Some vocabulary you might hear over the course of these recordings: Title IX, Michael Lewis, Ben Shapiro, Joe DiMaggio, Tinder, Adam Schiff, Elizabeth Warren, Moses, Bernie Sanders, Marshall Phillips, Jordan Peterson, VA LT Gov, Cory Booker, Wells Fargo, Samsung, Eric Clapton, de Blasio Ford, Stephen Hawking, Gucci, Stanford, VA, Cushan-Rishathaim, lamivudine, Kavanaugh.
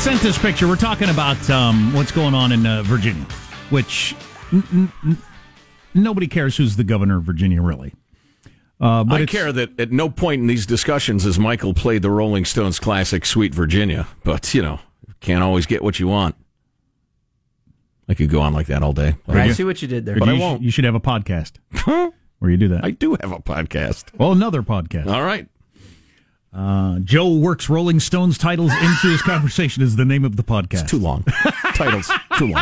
sent this picture. We're talking about what's going on in Virginia, which nobody cares who's the governor of Virginia, really. But I care that at no point in these discussions has Michael played the Rolling Stones classic Sweet Virginia, but, you know, can't always get what you want. I could go on like that all day. I see what you did there. But I won't. You should have a podcast where you do that. I do have a podcast. Well, another podcast. All right. Joe works Rolling Stones titles into his conversation is the name of the podcast. It's too long. Titles, too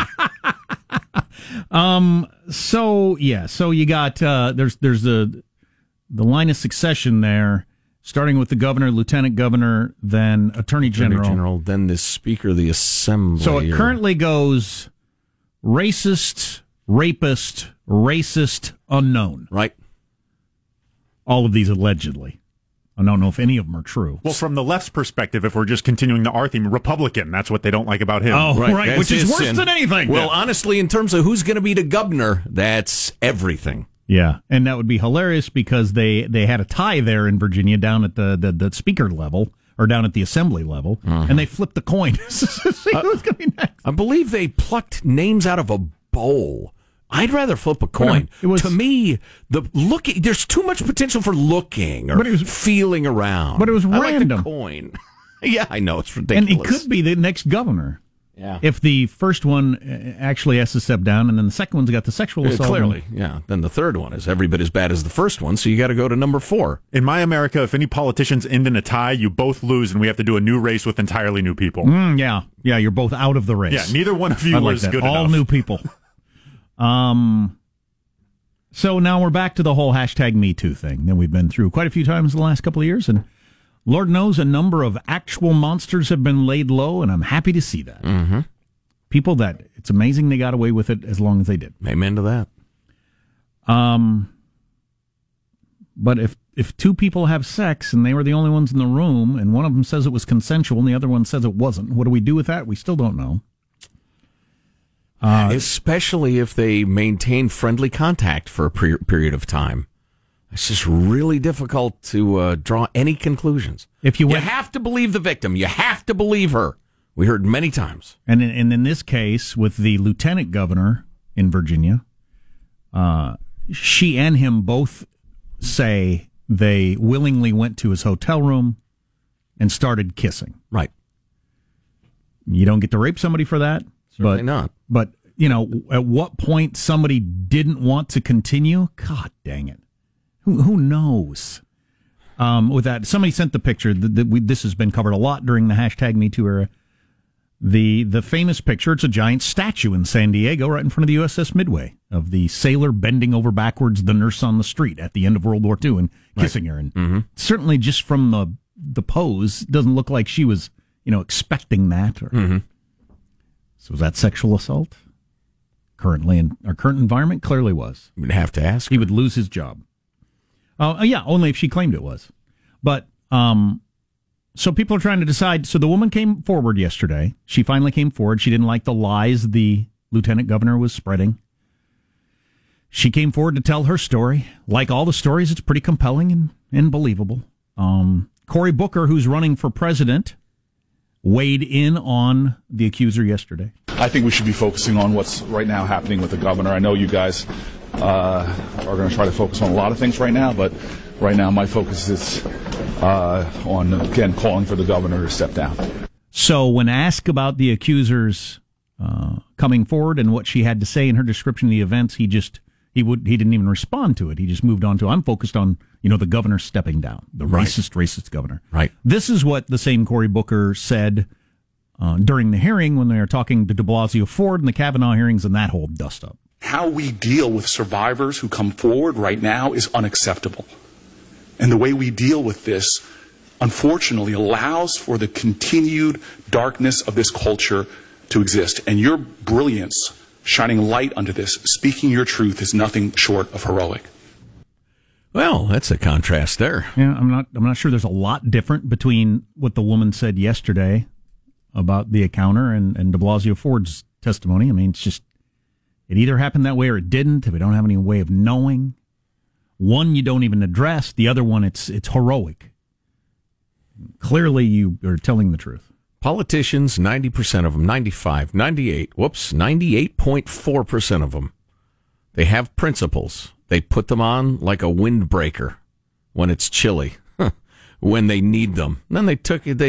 long. So you got, there's the line of succession there, starting with the governor, lieutenant governor, then attorney general, then the speaker of the assembly. So it currently goes racist, rapist, racist, unknown. Right. All of these allegedly. I don't know if any of them are true. Well, from the left's perspective, if we're just continuing the R theme, Republican, that's what they don't like about him. Oh, right. Which is worse than anything. Well, honestly, in terms of who's going to be the governor, that's everything. Yeah, and that would be hilarious because they had a tie there in Virginia down at the speaker level, or down at the assembly level, and they flipped the coin. See who's going to be next. I believe they plucked names out of a bowl. I'd rather flip a coin. To me, there's too much potential for looking or feeling around. But it was random. I like the coin. Yeah, I know. It's ridiculous. And it could be the next governor. Yeah. If the first one actually has to step down, and then the second one's got the sexual assault. Clearly, yeah. Then the third one is every bit as bad as the first one, so you got to go to number 4. In my America, if any politicians end in a tie, you both lose, and we have to do a new race with entirely new people. Yeah, you're both out of the race. Yeah, neither one of you was good enough. All new people. So now we're back to the whole #MeToo thing that we've been through quite a few times in the last couple of years, and Lord knows a number of actual monsters have been laid low, and I'm happy to see that. Mm-hmm. People that, it's amazing they got away with it as long as they did. Amen to that. But if two people have sex and they were the only ones in the room, and one of them says it was consensual and the other one says it wasn't, what do we do with that? We still don't know. Especially if they maintain friendly contact for a period of time. It's just really difficult to draw any conclusions. If you have to believe the victim. You have to believe her. We heard many times. And in this case, with the lieutenant governor in Virginia, she and him both say they willingly went to his hotel room and started kissing. Right. You don't get to rape somebody for that. Certainly not. But, you know, at what point somebody didn't want to continue? God dang it. Who knows? With that, somebody sent the picture. This has been covered a lot during the #MeToo era. The famous picture, it's a giant statue in San Diego right in front of the USS Midway of the sailor bending over backwards, the nurse on the street at the end of World War II and kissing her. And certainly just from the pose, it doesn't look like she was, you know, expecting that. So was that sexual assault? Currently, in our current environment, clearly was. You'd have to ask. He would lose his job. Yeah, only if she claimed it was. But, so people are trying to decide. So the woman came forward yesterday. She finally came forward. She didn't like the lies the lieutenant governor was spreading. She came forward to tell her story. Like all the stories, it's pretty compelling and believable. Cory Booker, who's running for president, weighed in on the accuser yesterday. I think we should be focusing on what's right now happening with the governor. I know you guys are going to try to focus on a lot of things right now, but right now my focus is on, again, calling for the governor to step down. So when asked about the accuser's coming forward and what she had to say in her description of the events, he didn't even respond to it. He just moved on to, I'm focused on, you know, the governor stepping down, the racist governor. Right. This is what the same Cory Booker said during the hearing when they were talking to de Blasio Ford and the Kavanaugh hearings and that whole dust up. How we deal with survivors who come forward right now is unacceptable. And the way we deal with this, unfortunately, allows for the continued darkness of this culture to exist. And your brilliance, shining light under this, speaking your truth, is nothing short of heroic. Well, that's a contrast there. Yeah, I'm not sure there's a lot different between what the woman said yesterday about the encounter and de Blasio Ford's testimony. I mean, it's just, it either happened that way or it didn't. We don't have any way of knowing. One, you don't even address. The other one, it's heroic. Clearly, you are telling the truth. Politicians, 90% of them, 95, 98, 98.4% of them, they have principles. They put them on like a windbreaker when it's chilly, when they need them. And then they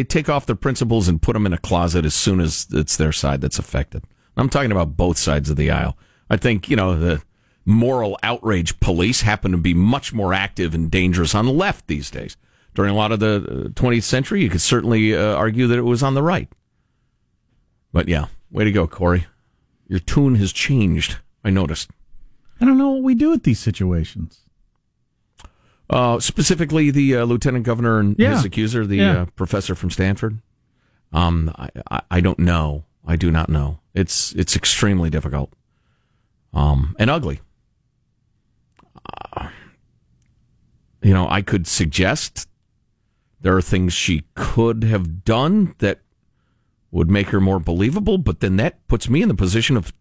take off their principles and put them in a closet as soon as it's their side that's affected. I'm talking about both sides of the aisle. I think, the moral outrage police happen to be much more active and dangerous on the left these days. During a lot of the 20th century, you could certainly argue that it was on the right. But yeah, way to go, Corey. Your tune has changed, I noticed. I don't know what we do with these situations. Specifically, the lieutenant governor and his accuser, the professor from Stanford. I don't know. I do not know. It's extremely difficult and ugly. I could suggest there are things she could have done that would make her more believable, but then that puts me in the position of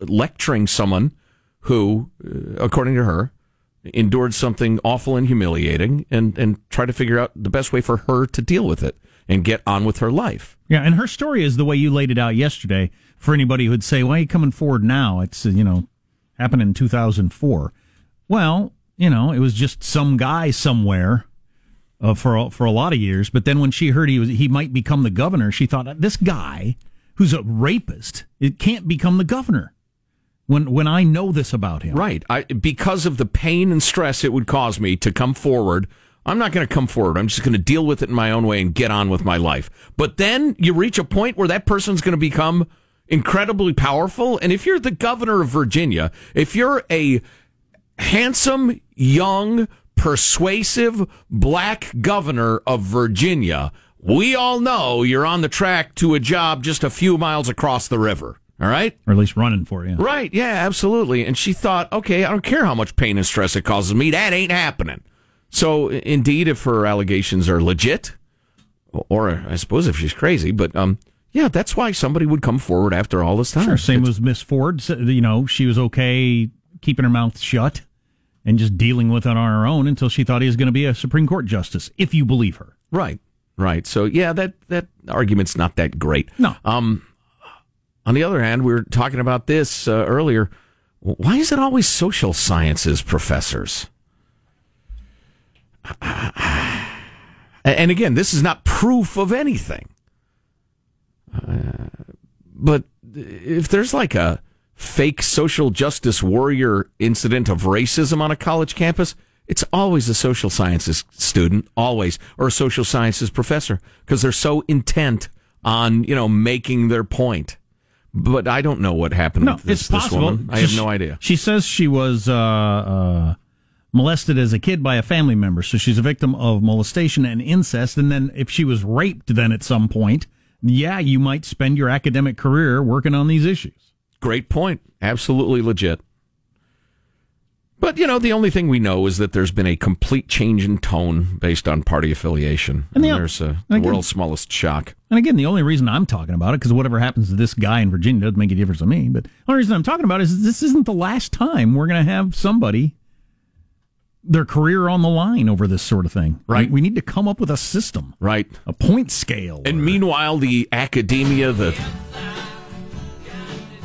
lecturing someone who, according to her, endured something awful and humiliating and try to figure out the best way for her to deal with it and get on with her life. Yeah, and her story is the way you laid it out yesterday. For anybody who'd say, why are you coming forward now? It's, happened in 2004. Well, it was just some guy somewhere for a lot of years. But then when she heard he might become the governor, she thought, this guy who's a rapist, it can't become the governor when I know this about him. Right. Because of the pain and stress it would cause me to come forward, I'm not going to come forward. I'm just going to deal with it in my own way and get on with my life. But then you reach a point where that person's going to become incredibly powerful. And if you're the governor of Virginia, if you're a handsome, young, persuasive black governor of Virginia, we all know you're on the track to a job just a few miles across the river, all right? Or at least running for you. Right, yeah, absolutely. And she thought, okay, I don't care how much pain and stress it causes me, that ain't happening. So, indeed, if her allegations are legit, or I suppose if she's crazy, but yeah, that's why somebody would come forward after all this time. Sure, same as Miss Ford, she was okay keeping her mouth shut and just dealing with it on her own until she thought he was going to be a Supreme Court justice, if you believe her. Right. So, yeah, that argument's not that great. No. On the other hand, we were talking about this earlier. Why is it always social sciences professors? And again, this is not proof of anything. But if there's like a fake social justice warrior incident of racism on a college campus, it's always a social sciences student, always, or a social sciences professor, because they're so intent on, making their point. But I don't know what happened with this woman. I have no idea. She says she was molested as a kid by a family member, so she's a victim of molestation and incest, and then if she was raped then at some point, you might spend your academic career working on these issues. Great point. Absolutely legit. But, the only thing we know is that there's been a complete change in tone based on party affiliation. And there's the world's smallest shock. And again, the only reason I'm talking about it, because whatever happens to this guy in Virginia doesn't make a difference to me, but the only reason I'm talking about it is this isn't the last time we're going to have somebody, their career on the line over this sort of thing. Right. We need to come up with a system. Right. A point scale. And meanwhile, the academia,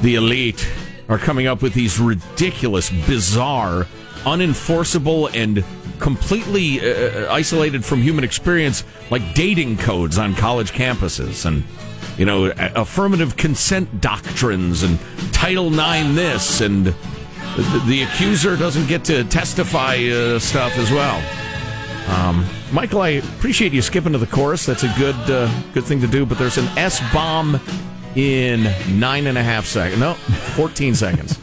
the elite are coming up with these ridiculous, bizarre, unenforceable, and completely isolated from human experience, like dating codes on college campuses and, affirmative consent doctrines and Title IX this, and the accuser doesn't get to testify stuff as well. Michael, I appreciate you skipping to the chorus. That's a good thing to do, but there's an S-bomb in 9.5 seconds. No, 14 seconds.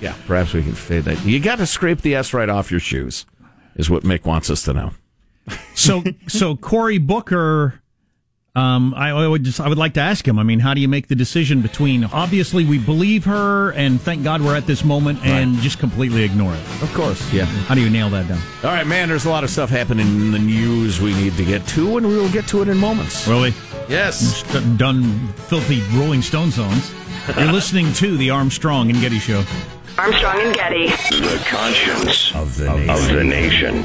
Yeah, perhaps we can fade that. You got to scrape the S right off your shoes, is what Mick wants us to know. So Cory Booker, I would like to ask him, how do you make the decision between, obviously we believe her, and thank God we're at this moment, and just completely ignore it? Of course, yeah. How do you nail that down? All right, man, there's a lot of stuff happening in the news we need to get to, and we will get to it in moments. Really? Yes. Done filthy Rolling Stone songs. You're listening to the Armstrong and Getty Show. Armstrong and Getty. The conscience of the nation.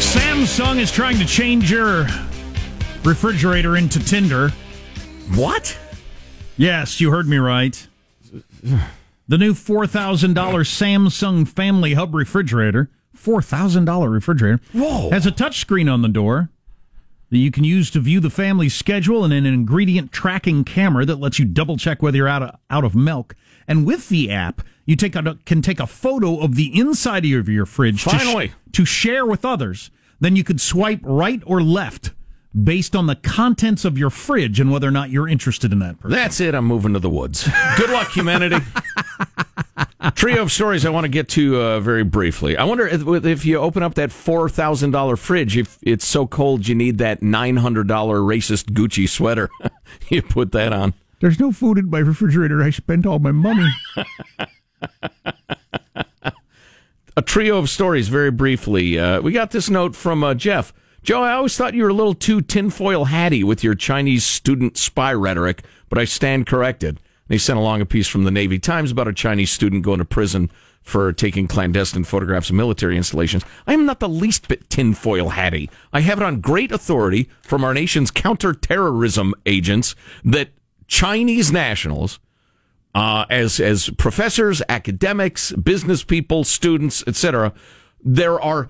Samsung is trying to change your refrigerator into Tinder. What? Yes, you heard me right. The new $4,000 Samsung Family Hub refrigerator, $4,000 refrigerator, has a touchscreen on the door that you can use to view the family's schedule and an ingredient tracking camera that lets you double-check whether you're out of milk. And with the app, you can take a photo of the inside of your fridge to share with others. Then you could swipe right or left based on the contents of your fridge and whether or not you're interested in that person. That's it. I'm moving to the woods. Good luck, humanity. Trio of stories I want to get to very briefly. I wonder if you open up that $4,000 fridge, if it's so cold you need that $900 racist Gucci sweater, you put that on. There's no food in my refrigerator. I spent all my money. A trio of stories, very briefly. We got this note from Jeff. Joe, I always thought you were a little too tinfoil hatty with your Chinese student spy rhetoric, but I stand corrected. They sent along a piece from the Navy Times about a Chinese student going to prison for taking clandestine photographs of military installations. I am not the least bit tinfoil hatty. I have it on great authority from our nation's counterterrorism agents that Chinese nationals, as professors, academics, business people, students, etc., there are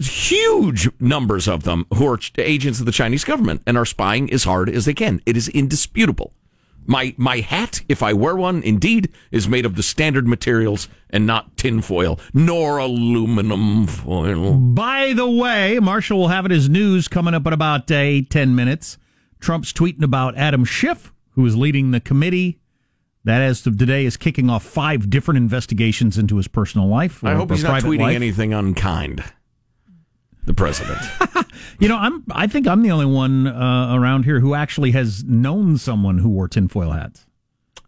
huge numbers of them who are agents of the Chinese government and are spying as hard as they can. It is indisputable. My hat, if I wear one, indeed, is made of the standard materials and not tin foil, nor aluminum foil. By the way, Marshall will have it as news coming up in about 10 minutes. Trump's tweeting about Adam Schiff, who is leading the committee that, as of today, is kicking off 5 different investigations into his personal life. I hope he's not tweeting anything unkind, the president. You know, I think I'm the only one around here who actually has known someone who wore tinfoil hats.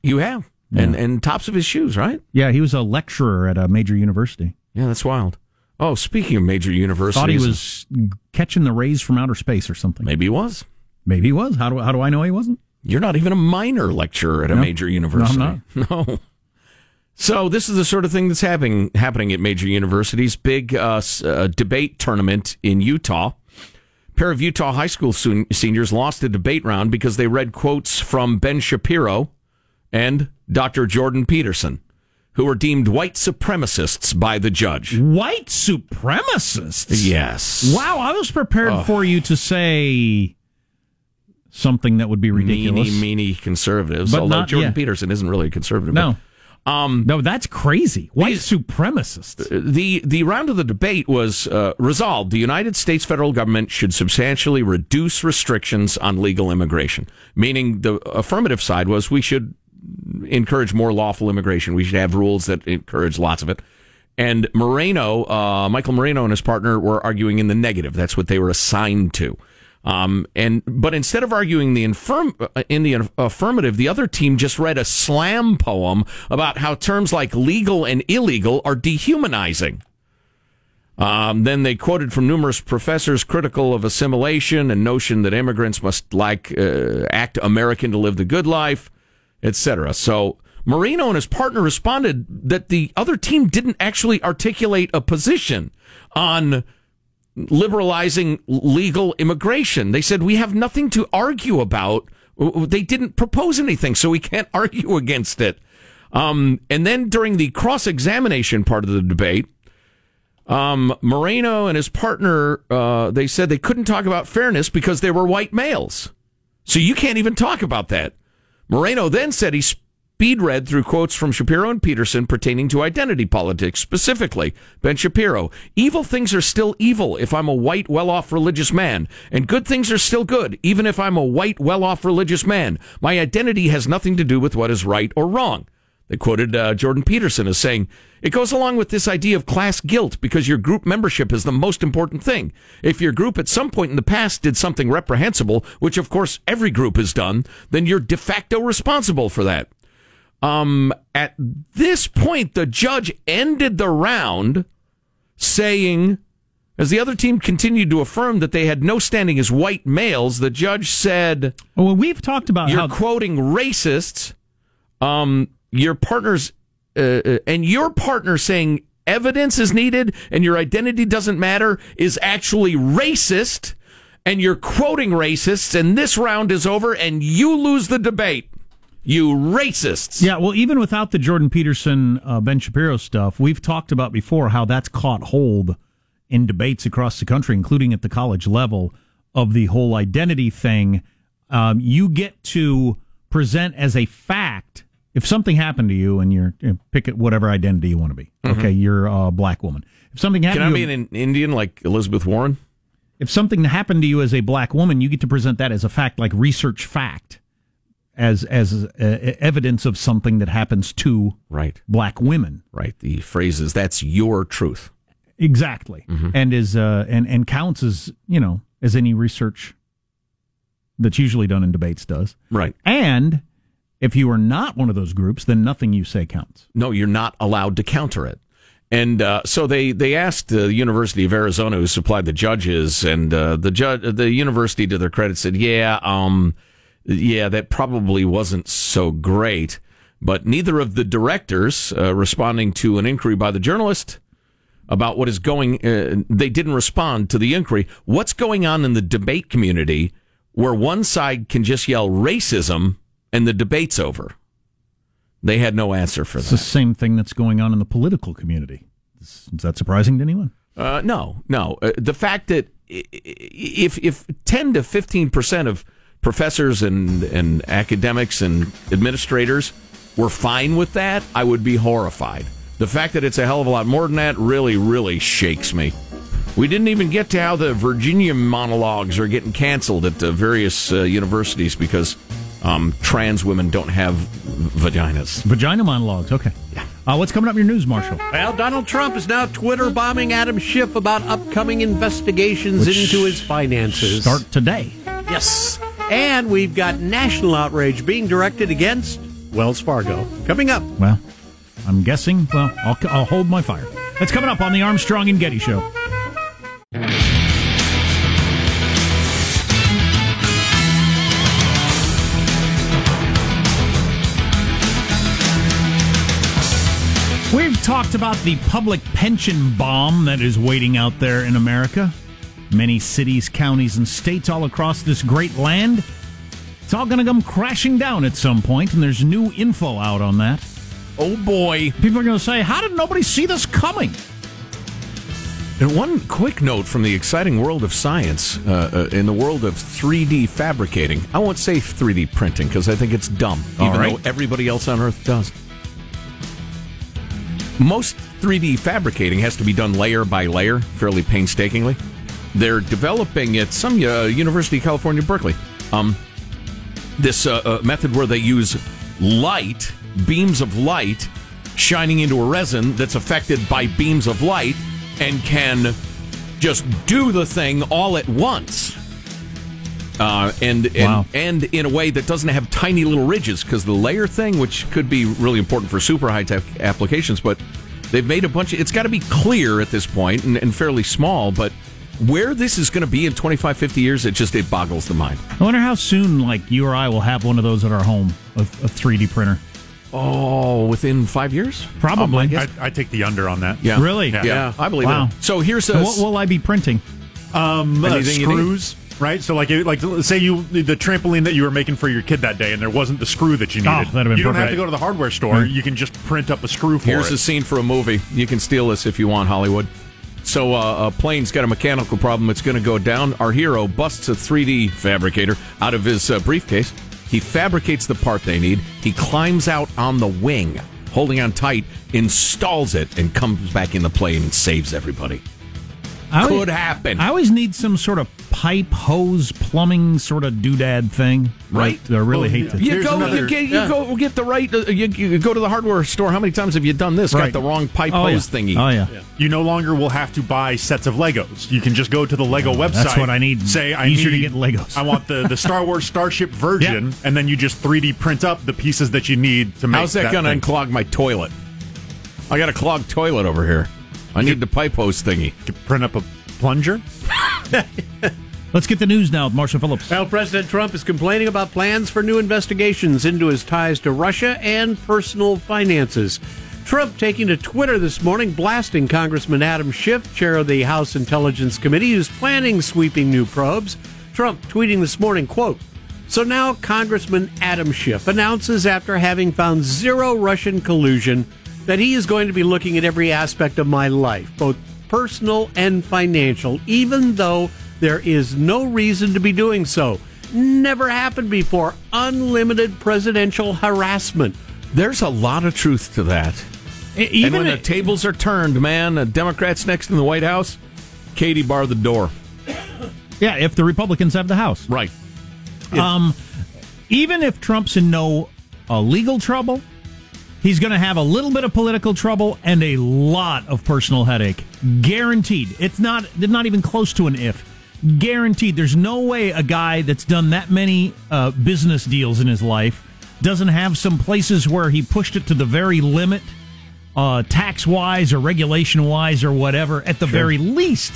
You have? Yeah. And tops of his shoes, right? Yeah, he was a lecturer at a major university. Yeah, that's wild. Oh, speaking of major universities. Thought he was catching the rays from outer space or something. Maybe he was. Maybe he was. How do I know he wasn't? You're not even a minor lecturer at a major university. No, I'm not. No. So this is the sort of thing that's happening at major universities. Big debate tournament in Utah. A pair of Utah high school seniors lost the debate round because they read quotes from Ben Shapiro and Dr. Jordan Peterson, who were deemed white supremacists by the judge. White supremacists? Yes. Wow, I was prepared for you to say something that would be ridiculous. Meanie conservatives. But although Jordan Peterson isn't really a conservative. No. But, no, that's crazy. White supremacists. The round of the debate was resolved. The United States federal government should substantially reduce restrictions on legal immigration. Meaning the affirmative side was we should encourage more lawful immigration. We should have rules that encourage lots of it. And Moreno, Michael Moreno and his partner were arguing in the negative. That's what they were assigned to. But instead of arguing in the affirmative, the other team just read a slam poem about how terms like legal and illegal are dehumanizing. Then they quoted from numerous professors critical of assimilation and notion that immigrants must act American to live the good life, etc. So Marino and his partner responded that the other team didn't actually articulate a position on liberalizing legal immigration. They said, we have nothing to argue about. They didn't propose anything, so we can't argue against it. And then during the cross-examination part of the debate, Moreno and his partner, they said they couldn't talk about fairness because they were white males. So you can't even talk about that. Moreno then said he speed read through quotes from Shapiro and Peterson pertaining to identity politics, specifically Ben Shapiro. Evil things are still evil if I'm a white, well-off religious man, and good things are still good even if I'm a white, well-off religious man. My identity has nothing to do with what is right or wrong. They quoted Jordan Peterson as saying, it goes along with this idea of class guilt because your group membership is the most important thing. If your group at some point in the past did something reprehensible, which of course every group has done, then you're de facto responsible for that. At this point, the judge ended the round saying, as the other team continued to affirm that they had no standing as white males, the judge said, well, we've talked about you're quoting racists, your partners, and your partner saying evidence is needed and your identity doesn't matter is actually racist, and you're quoting racists, and this round is over and you lose the debate. You racists. Yeah, well, even without the Jordan Peterson, Ben Shapiro stuff, we've talked about before how that's caught hold in debates across the country, including at the college level, of the whole identity thing. You get to present as a fact if something happened to you, and you're pick whatever identity you want to be. Mm-hmm. Okay, you're a black woman. If something happened, can I be an Indian like Elizabeth Warren? If something happened to you as a black woman, you get to present that as a fact, like research fact, as evidence of something that happens to black women. Right. The phrase is, that's your truth. Exactly. Mm-hmm. And is and counts as, you know, as any research that's usually done in debates does. Right. And if you are not one of those groups, then nothing you say counts. No, you're not allowed to counter it. And so they asked the University of Arizona, who supplied the judges, and the university, to their credit, said, yeah, that probably wasn't so great. But neither of the directors, responding to an inquiry by the journalist about what is going, they didn't respond to the inquiry. What's going on in the debate community where one side can just yell racism and the debate's over? They had no answer for that. It's the same thing that's going on in the political community. Is that surprising to anyone? No. The fact that if 10 to 15% of professors and academics and administrators were fine with that, I would be horrified. The fact that it's a hell of a lot more than that really, really shakes me. We didn't even get to how the Virginia monologues are getting canceled at the various universities because trans women don't have vaginas. Vagina monologues, okay. Yeah. What's coming up in your news, Marshall? Well, Donald Trump is now Twitter bombing Adam Schiff about upcoming investigations into his finances. Start today. Yes. And we've got national outrage being directed against Wells Fargo. Coming up. Well, I'm guessing, I'll hold my fire. That's coming up on the Armstrong and Getty Show. We've talked about the public pension bomb that is waiting out there in America. Many cities, counties, and states all across this great land. It's all going to come crashing down at some point, and there's new info out on that. Oh, boy. People are going to say, how did nobody see this coming? And one quick note from the exciting world of science, in the world of 3D fabricating. I won't say 3D printing, because I think it's dumb, though everybody else on Earth does. Most 3D fabricating has to be done layer by layer, fairly painstakingly. They're developing at some University of California, Berkeley, this method where they use light, beams of light, shining into a resin that's affected by beams of light and can just do the thing all at once. And in a way that doesn't have tiny little ridges, because the layer thing, which could be really important for super high-tech applications, but they've made a bunch of... It's got to be clear at this point and fairly small, but... Where this is going to be in 25, 50 years, it boggles the mind. I wonder how soon, you or I will have one of those at our home, a 3D printer. Oh, within 5 years? Probably. I take the under on that. Yeah. Really? Yeah. I believe it. So here's what will I be printing? Screws, right? So say the trampoline that you were making for your kid that day, and there wasn't the screw that you needed. You don't have to go to the hardware store. Right. You can just print up a screw for it. Here's a scene for a movie. You can steal this if you want, Hollywood. So a plane's got a mechanical problem. It's going to go down. Our hero busts a 3D fabricator out of his briefcase. He fabricates the part they need. He climbs out on the wing, holding on tight, installs it, and comes back in the plane and saves everybody. could happen. I always need some sort of pipe, hose, plumbing sort of doodad thing. Right. I really hate to. You go to the hardware store. How many times have you done this? Right. Got the wrong pipe hose thingy. Oh, yeah. You no longer will have to buy sets of Legos. You can just go to the Lego website. That's what I need. Easier to get Legos. I want the Star Wars Starship Virgin, and then you just 3D print up the pieces that you need to make. How's that going to unclog my toilet? I got a clogged toilet over here. I need the pipe hose thingy. To print up a plunger? Let's get the news now with Marshall Phillips. Well, President Trump is complaining about plans for new investigations into his ties to Russia and personal finances. Trump taking to Twitter this morning, blasting Congressman Adam Schiff, chair of the House Intelligence Committee, who's planning sweeping new probes. Trump tweeting this morning, quote, "So now Congressman Adam Schiff announces after having found zero Russian collusion that he is going to be looking at every aspect of my life, both personal and financial, even though there is no reason to be doing so. Never happened before. Unlimited presidential harassment." There's a lot of truth to that. Even and when the tables are turned, man, the Democrats next in the White House, Katie bar the door. Yeah, if the Republicans have the House. Right. Even if Trump's in no legal trouble, he's going to have a little bit of political trouble and a lot of personal headache. Guaranteed. It's not even close to an if. Guaranteed. There's no way a guy that's done that many business deals in his life doesn't have some places where he pushed it to the very limit, tax-wise or regulation-wise or whatever, at the very least.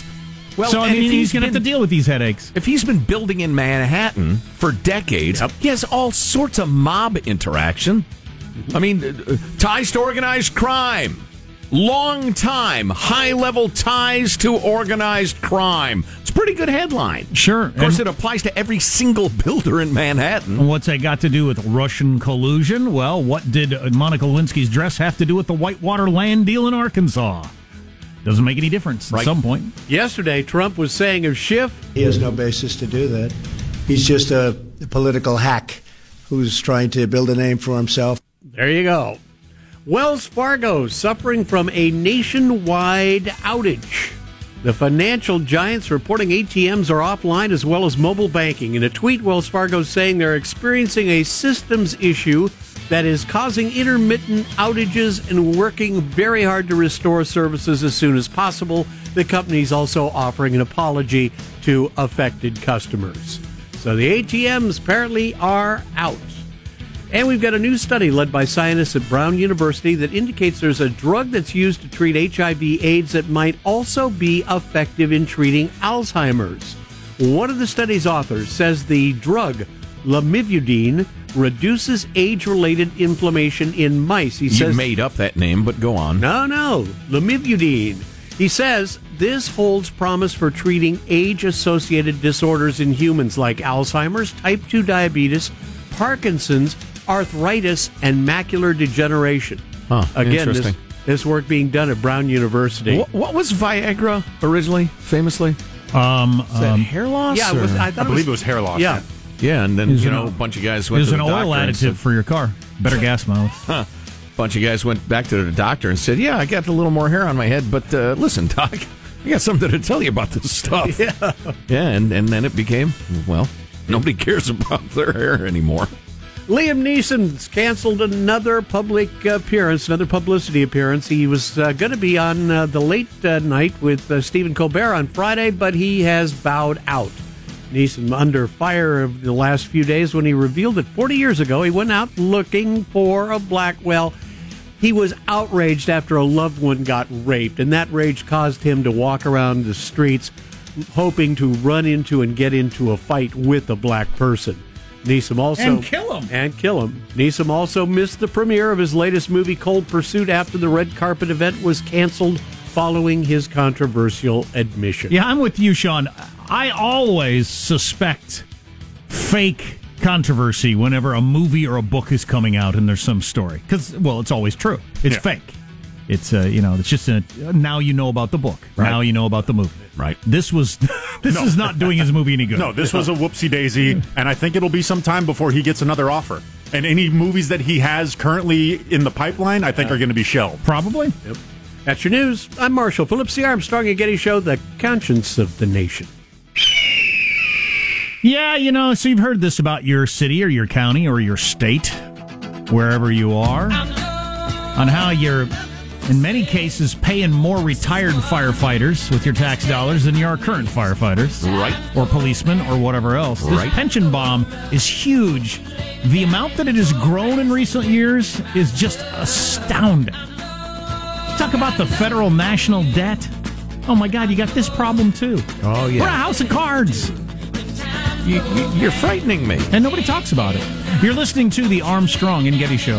Well, so, I mean, he's going to have to deal with these headaches. If he's been building in Manhattan for decades, he has all sorts of mob interaction. I mean, ties to organized crime. Long time. High-level ties to organized crime. It's a pretty good headline. Sure. Of course, it applies to every single builder in Manhattan. What's that got to do with Russian collusion? Well, what did Monica Lewinsky's dress have to do with the Whitewater land deal in Arkansas? Doesn't make any difference at some point. Yesterday, Trump was saying of Schiff, he has no basis to do that. He's just a political hack who's trying to build a name for himself. There you go. Wells Fargo suffering from a nationwide outage. The financial giant's reporting ATMs are offline as well as mobile banking. In a tweet, Wells Fargo saying they're experiencing a systems issue that is causing intermittent outages and working very hard to restore services as soon as possible. The company's also offering an apology to affected customers. So the ATMs apparently are out. And we've got a new study led by scientists at Brown University that indicates there's a drug that's used to treat HIV/AIDS that might also be effective in treating Alzheimer's. One of the study's authors says the drug, lamivudine, reduces age-related inflammation in mice. He says, you made up that name, but go on. No, lamivudine. He says this holds promise for treating age-associated disorders in humans like Alzheimer's, type 2 diabetes, Parkinson's, arthritis, and macular degeneration. Huh, again, this work being done at Brown University. What was Viagra originally, famously? Was that hair loss? Yeah, I believe it was hair loss. Yeah. Yeah, and then, a bunch of guys went to the doctor. There's an oil additive for your car. Better gas mileage. Huh. A bunch of guys went back to the doctor and said, I got a little more hair on my head, but listen, Doc, I got something to tell you about this stuff. Yeah, and then it became, nobody cares about their hair anymore. Liam Neeson's canceled another public appearance, another publicity appearance. He was going to be on the late night with Stephen Colbert on Friday, but he has bowed out. Neeson under fire of the last few days when he revealed that 40 years ago he went out looking for a black. Well, he was outraged after a loved one got raped, and that rage caused him to walk around the streets hoping to run into and get into a fight with a black person. Neeson also... And kill him. Neeson also missed the premiere of his latest movie, Cold Pursuit, after the red carpet event was canceled following his controversial admission. Yeah, I'm with you, Sean. I always suspect fake controversy whenever a movie or a book is coming out and there's some story. Because, it's always true. It's fake. It's, it's just now you know about the book. Right. Now you know about the movie. Right. This is not doing his movie any good. No, this was a whoopsie-daisy, and I think it'll be some time before he gets another offer. And any movies that he has currently in the pipeline, I think, are going to be shelved. Probably. Yep. That's your news. I'm Marshall Phillips, the Armstrong and Getty Show, the conscience of the nation. Yeah, you know, so you've heard this about your city or your county or your state, wherever you are, on how you're, in many cases, paying more retired firefighters with your tax dollars than you are current firefighters. Right. Or policemen or whatever else. Right. This pension bomb is huge. The amount that it has grown in recent years is just astounding. Talk about the federal national debt. Oh, my God, you got this problem, too. Oh, yeah. What a house of cards. You're frightening me. And nobody talks about it. You're listening to the Armstrong and Getty Show.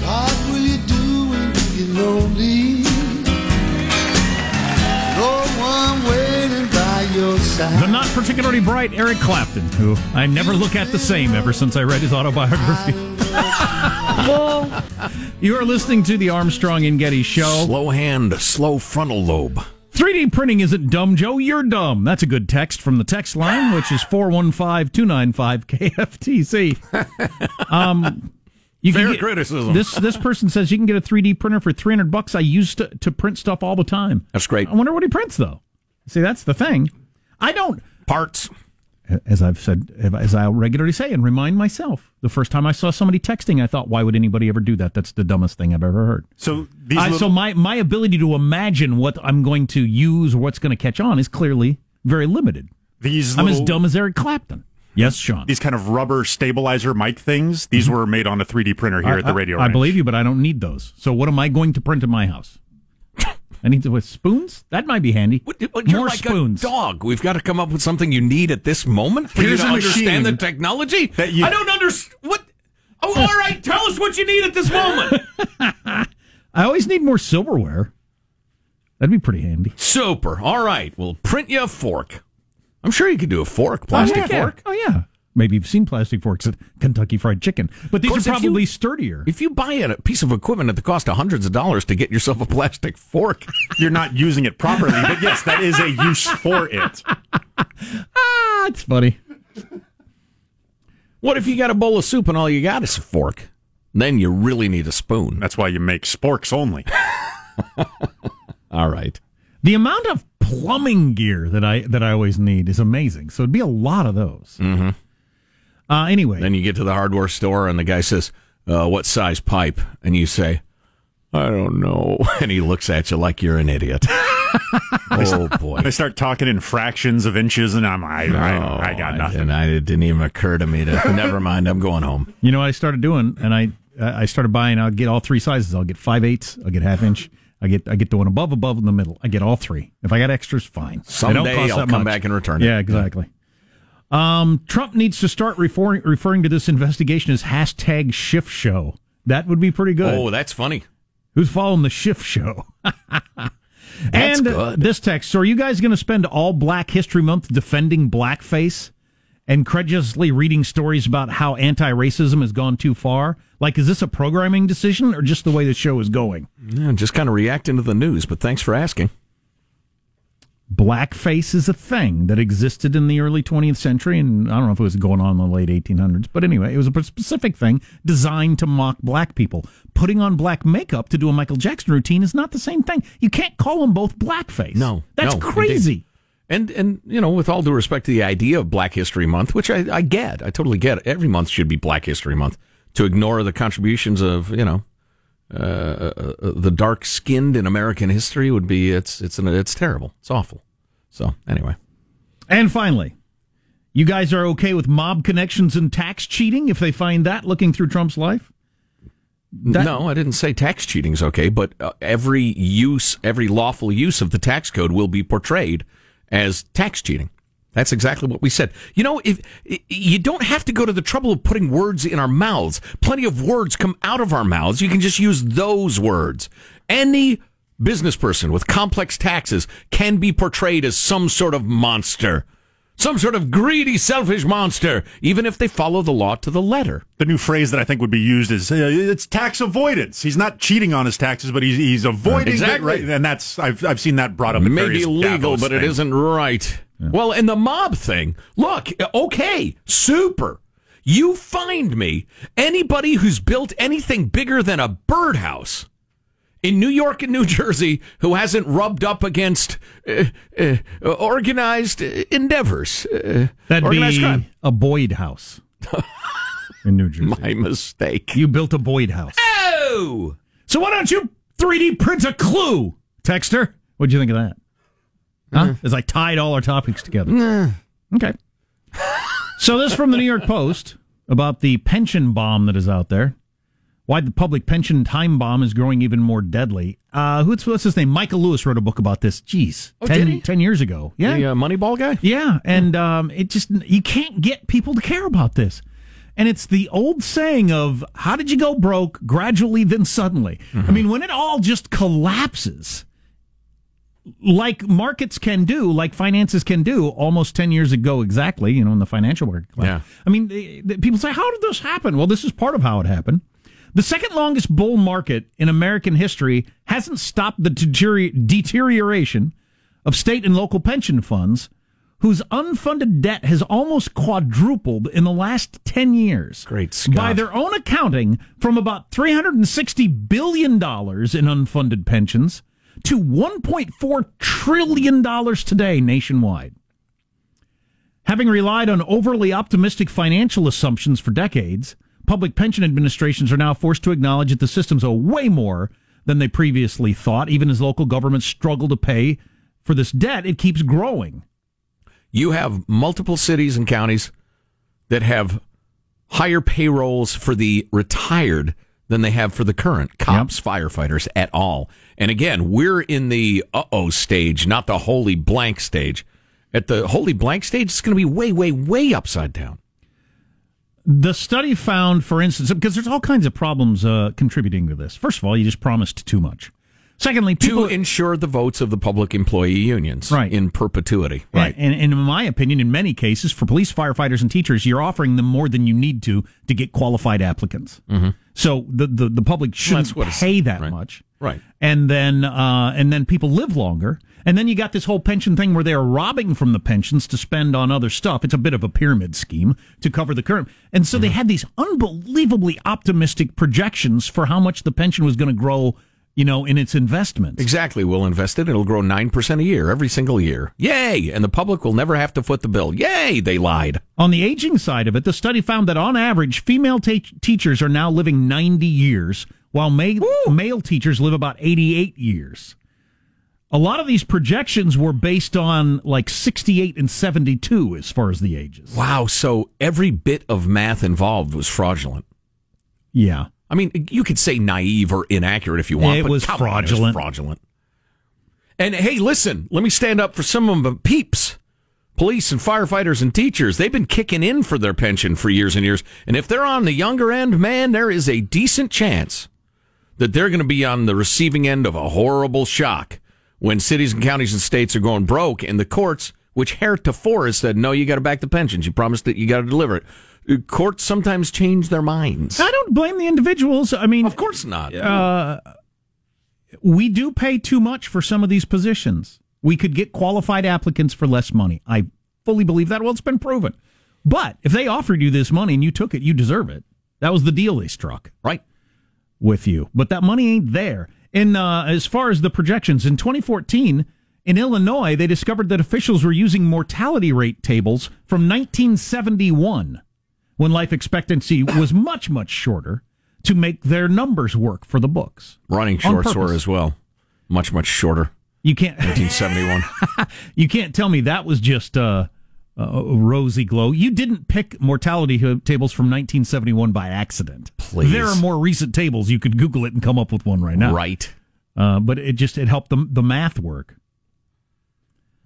What will you do when you get lonely? No one waiting by your side. The not particularly bright Eric Clapton, who I never look at the same ever since I read his autobiography. Well, you are listening to the Armstrong and Getty Show. Slow hand, slow frontal lobe. 3D printing isn't dumb, Joe. You're dumb. That's a good text from the text line, which is 415-295-KFTC. Fair criticism. This person says you can get a 3D printer for $300. I used to print stuff all the time. That's great. I wonder what he prints, though. See, that's the thing. I don't... Parts. As I've said, as I regularly say and remind myself, the first time I saw somebody texting, I thought, why would anybody ever do that? That's the dumbest thing I've ever heard. So my ability to imagine what I'm going to use or what's going to catch on is clearly very limited. I'm as dumb as Eric Clapton. Yes, Sean. These kind of rubber stabilizer mic things, these were made on a 3D printer here at the radio ranch. I believe you, but I don't need those. So what am I going to print in my house? I need to with spoons? That might be handy. You're more like spoons. A dog. We've got to come up with something you need at this moment. For you to understand the technology? I don't understand. What? Oh, all right. Tell us what you need at this moment. I always need more silverware. That'd be pretty handy. Super. All right. We'll print you a fork. I'm sure you could do a fork. Plastic fork. Oh, yeah. Maybe you've seen plastic forks at Kentucky Fried Chicken, but these course, are probably sturdier. If you buy a piece of equipment at the cost of hundreds of dollars to get yourself a plastic fork, you're not using it properly. But yes, that is a use for it. Ah, it's funny. What if you got a bowl of soup and all you got is a fork? Then you really need a spoon. That's why you make sporks only. All right. The amount of plumbing gear that I always need is amazing. So it'd be a lot of those. Mm-hmm. Anyway. Then you get to the hardware store, and the guy says, what size pipe? And you say, I don't know. And he looks at you like you're an idiot. Oh, boy. They start talking in fractions of inches, and I'm like, I got nothing. It didn't even occur to me to, never mind, I'm going home. You know what I started doing? And I started buying, I'll get all three sizes. I'll get 5/8, I'll get half inch. I get the one above in the middle. I get all three. If I got extras, fine. Someday I'll come back and return it. Yeah, exactly. Trump needs to start referring to this investigation as #SchiffShow. That would be pretty good. Oh, that's funny. Who's following the Schiff show? That's and good. This text. So are you guys going to spend all Black History Month defending blackface and credulously reading stories about how anti-racism has gone too far? Like, is this a programming decision or just the way the show is going? Yeah, just kind of reacting to the news, but thanks for asking. Blackface is a thing that existed in the early 20th century, and I don't know if it was going on in the late 1800s, but anyway, it was a specific thing designed to mock black people. Putting on black makeup to do a Michael Jackson routine is not the same thing. You can't call them both blackface. No. That's crazy. Indeed. And you know, with all due respect to the idea of Black History Month, which I get, I totally get it. Every month should be Black History Month. To ignore the contributions of, you know, the dark-skinned in American history would be, it's terrible. It's awful. So, anyway. And finally, you guys are okay with mob connections and tax cheating if they find that looking through Trump's life? No, I didn't say tax cheating's okay, but every lawful use of the tax code will be portrayed as tax cheating. That's exactly what we said. You know, if you don't have to go to the trouble of putting words in our mouths. Plenty of words come out of our mouths. You can just use those words. Any business person with complex taxes can be portrayed as some sort of monster, some sort of greedy, selfish monster, even if they follow the law to the letter. The new phrase that I think would be used is, it's tax avoidance. He's not cheating on his taxes, but he's avoiding it. Right? And that's, I've seen that brought up. Maybe legal, but it isn't right. Yeah. Well, and the mob thing, look, okay, super. You find me anybody who's built anything bigger than a birdhouse in New York and New Jersey who hasn't rubbed up against organized endeavors. That'd organized be crime. A Boyd house in New Jersey. My mistake. You built a Boyd house. Oh! So why don't you 3D print a clue, Texter? What'd you think of that? Huh? As I tied all our topics together. Okay. So this from the New York Post about the pension bomb that is out there. Why the public pension time bomb is growing even more deadly. What's his name? Michael Lewis wrote a book about this. Jeez. Oh, 10 years ago. Yeah. The Moneyball guy? Yeah. And it just, you can't get people to care about this. And it's the old saying of, how did you go broke gradually then suddenly? Mm-hmm. I mean, when it all just collapses, like markets can do, like finances can do, almost 10 years ago exactly, in the financial market. Yeah. I mean, people say, how did this happen? Well, this is part of how it happened. The second longest bull market in American history hasn't stopped the deterioration of state and local pension funds, whose unfunded debt has almost quadrupled in the last 10 years. Great Scott. By their own accounting, from about $360 billion in unfunded pensions to $1.4 trillion today nationwide. Having relied on overly optimistic financial assumptions for decades, public pension administrations are now forced to acknowledge that the systems owe way more than they previously thought. Even as local governments struggle to pay for this debt, it keeps growing. You have multiple cities and counties that have higher payrolls for the retired than they have for the current cops, firefighters, at all. And again, we're in the uh-oh stage, not the holy blank stage. At the holy blank stage, it's going to be way, way, way upside down. The study found, for instance, because there's all kinds of problems contributing to this. First of all, you just promised too much. Secondly, to ensure the votes of the public employee unions in perpetuity. Right. And in my opinion, in many cases, for police, firefighters, and teachers, you're offering them more than you need to get qualified applicants. Mm-hmm. So the public shouldn't pay that much. Right. And then people live longer. And then you got this whole pension thing where they're robbing from the pensions to spend on other stuff. It's a bit of a pyramid scheme to cover the current. And so they had these unbelievably optimistic projections for how much the pension was going to grow, in its investments. Exactly. We'll invest it. It'll grow 9% a year, every single year. Yay! And the public will never have to foot the bill. Yay! They lied. On the aging side of it, the study found that on average, female teachers are now living 90 years, while male teachers live about 88 years. A lot of these projections were based on 68 and 72 as far as the ages. Wow, so every bit of math involved was fraudulent. Yeah. I mean, you could say naive or inaccurate if you want, but it was fraudulent. And hey, listen, let me stand up for some of them peeps. Police and firefighters and teachers, they've been kicking in for their pension for years and years. And if they're on the younger end, man, there is a decent chance that they're going to be on the receiving end of a horrible shock when cities and counties and states are going broke, and the courts, which heretofore has said, no, you got to back the pensions. You promised that you got to deliver it. Courts sometimes change their minds. I don't blame the individuals. I mean, of course not. We do pay too much for some of these positions. We could get qualified applicants for less money. I fully believe that. Well, it's been proven. But if they offered you this money and you took it, you deserve it. That was the deal they struck. Right. With you. But that money ain't there. In as far as the projections, in 2014, in Illinois, they discovered that officials were using mortality rate tables from 1971, when life expectancy was much, much shorter, to make their numbers work for the books. Running shorts were as well. Much, much shorter. You can't 1971. You can't tell me that was just a rosy glow. You didn't pick mortality tables from 1971 by accident. Please. There are more recent tables. You could Google it and come up with one right now. Right. But it helped the math work.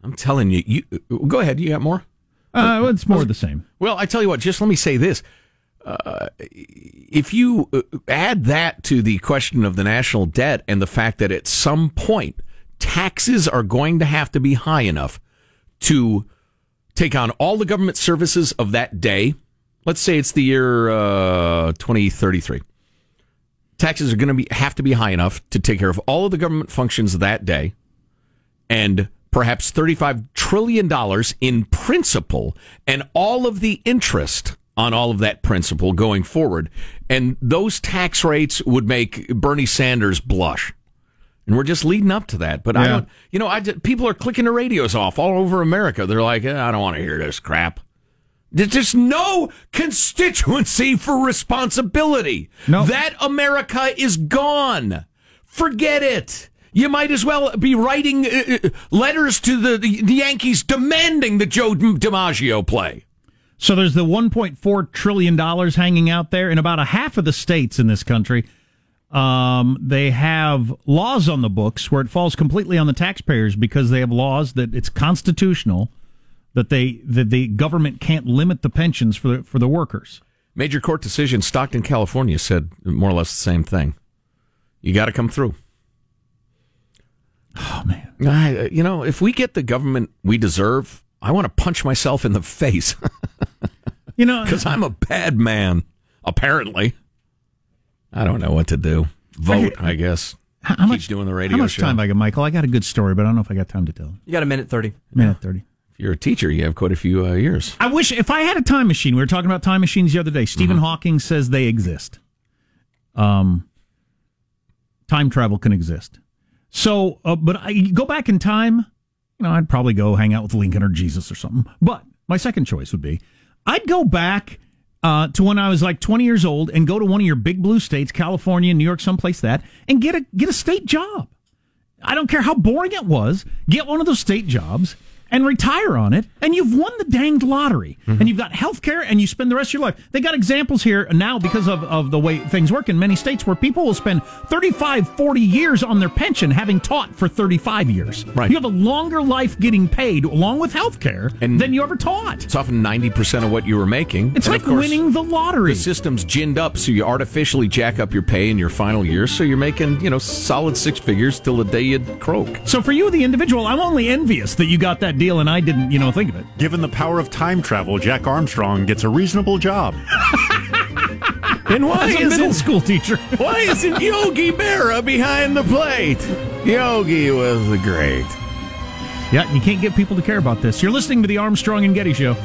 I'm telling you, go ahead. You got more? It's more of the same. Well, I tell you what, just let me say this. If you add that to the question of the national debt and the fact that at some point taxes are going to have to be high enough to take on all the government services of that day, let's say it's the year 2033. Taxes are going to have to be high enough to take care of all of the government functions that day, and perhaps $35 trillion in principal and all of the interest on all of that principal going forward. And those tax rates would make Bernie Sanders blush. And we're just leading up to that. But yeah. People are clicking the radios off all over America. They're like, I don't want to hear this crap. There's just no constituency for responsibility. Nope. That America is gone. Forget it. You might as well be writing letters to the Yankees demanding that Joe DiMaggio play. So there's the $1.4 trillion hanging out there in about a half of the states in this country. They have laws on the books where it falls completely on the taxpayers because they have laws that it's constitutional that the government can't limit the pensions for the workers. Major court decision, Stockton, California, said more or less the same thing. You got to come through. Oh, man. If we get the government we deserve, I want to punch myself in the face. Because I'm a bad man, apparently. I don't know what to do. Vote, I guess. Keep doing the radio show. How much time I got, Michael? I got a good story, but I don't know if I got time to tell it. You got a minute 30. If you're a teacher, you have quite a few years. I wish, if I had a time machine, we were talking about time machines the other day. Stephen Hawking says they exist. Time travel can exist. So, but I go back in time, I'd probably go hang out with Lincoln or Jesus or something. But my second choice would be, I'd go back to when I was like 20 years old and go to one of your big blue states, California, New York, someplace that, and get a state job. I don't care how boring it was. Get one of those state jobs and retire on it, and you've won the danged lottery. Mm-hmm. And you've got health care, and you spend the rest of your life. They got examples here now because of the way things work in many states where people will spend 35, 40 years on their pension having taught for 35 years. Right. You have a longer life getting paid along with health care than you ever taught. It's often 90% of what you were making. It's like winning the lottery. The system's ginned up, so you artificially jack up your pay in your final year, so you're making, solid six figures till the day you croak. So for you, the individual, I'm only envious that you got that deal and I didn't, think of it. Given the power of time travel, Jack Armstrong gets a reasonable job. And why is a middle school teacher? Why isn't Yogi Berra behind the plate? Yogi was the great. Yeah, you can't get people to care about this. You're listening to the Armstrong and Getty Show.